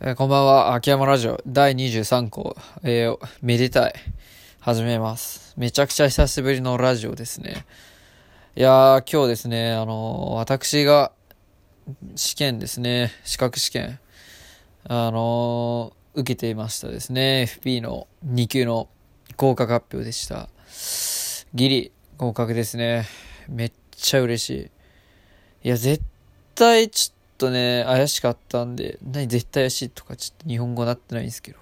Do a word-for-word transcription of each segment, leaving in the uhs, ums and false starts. えー、こんばんは。秋山ラジオだいにじゅうさんこ、えー、めでたい始めます。めちゃくちゃ久しぶりのラジオですね。いやー、今日ですね、あのー、私が試験ですね、資格試験あのー、受けていましたですね。 エフピー のにきゅうの合格発表でした。ギリ合格ですね。めっちゃ嬉しい。いや、絶対ちょっとね、怪しかったんで、何絶対怪しいとかちょっと日本語なってないんですけど、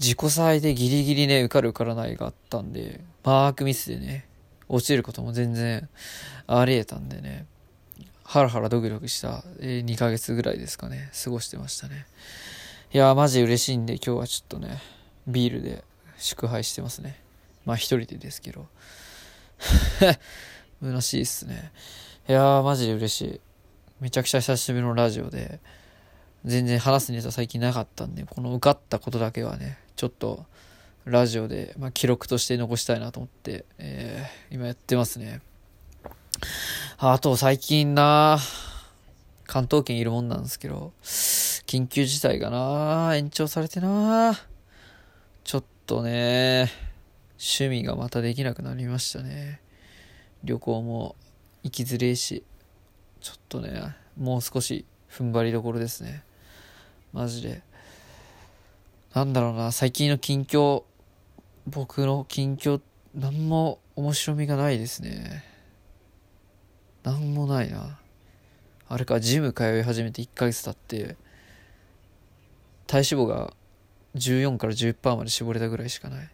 自己採でギリギリね、受かる受からないがあったんで、マークミスでね、落ちることも全然ありえたんでね、ハラハラドキドキした、えー、にかげつぐらいですかね、過ごしてましたね。いやー、マジ嬉しいんで、今日はちょっとね、ビールで祝杯してますね。まあ一人でですけど虚しいっすね。いやー、マジで嬉しい。めちゃくちゃ久しぶりのラジオで、全然話すネタ最近なかったんで、この受かったことだけはね、ちょっとラジオで、まあ、記録として残したいなと思って、えー、今やってますね。あと最近な、関東圏いるもんなんですけど、緊急事態がな延長されてな、ちょっとね趣味がまたできなくなりましたね。旅行も行きづれえし、ちょっとね、もう少し踏ん張りどころですね。マジでなんだろうな、最近の近況、僕の近況なんも面白みがないですね。なんもないな。あれか、ジム通い始めていっかげつ経って体脂肪がじゅうよんから じゅういちパーセント まで絞れたぐらいしかない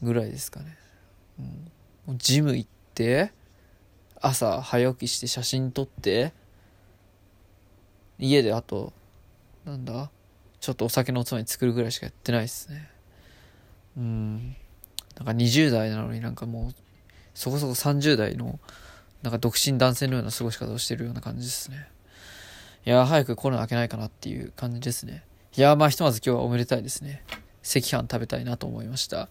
ぐらいですかね、うん、ジム行って朝早起きして写真撮って、家であとなんだちょっとお酒のおつまみ作るぐらいしかやってないですね。うん、なんかにじゅう代なのに、なんかもうそこそこさんじゅう代のなんか独身男性のような過ごし方をしてるような感じですね。いやー、早くコロナ明けないかなっていう感じですね。いやー、まあひとまず今日はおめでたいですね。赤飯食べたいなと思いました。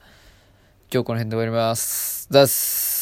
今日この辺で終わります。だっす。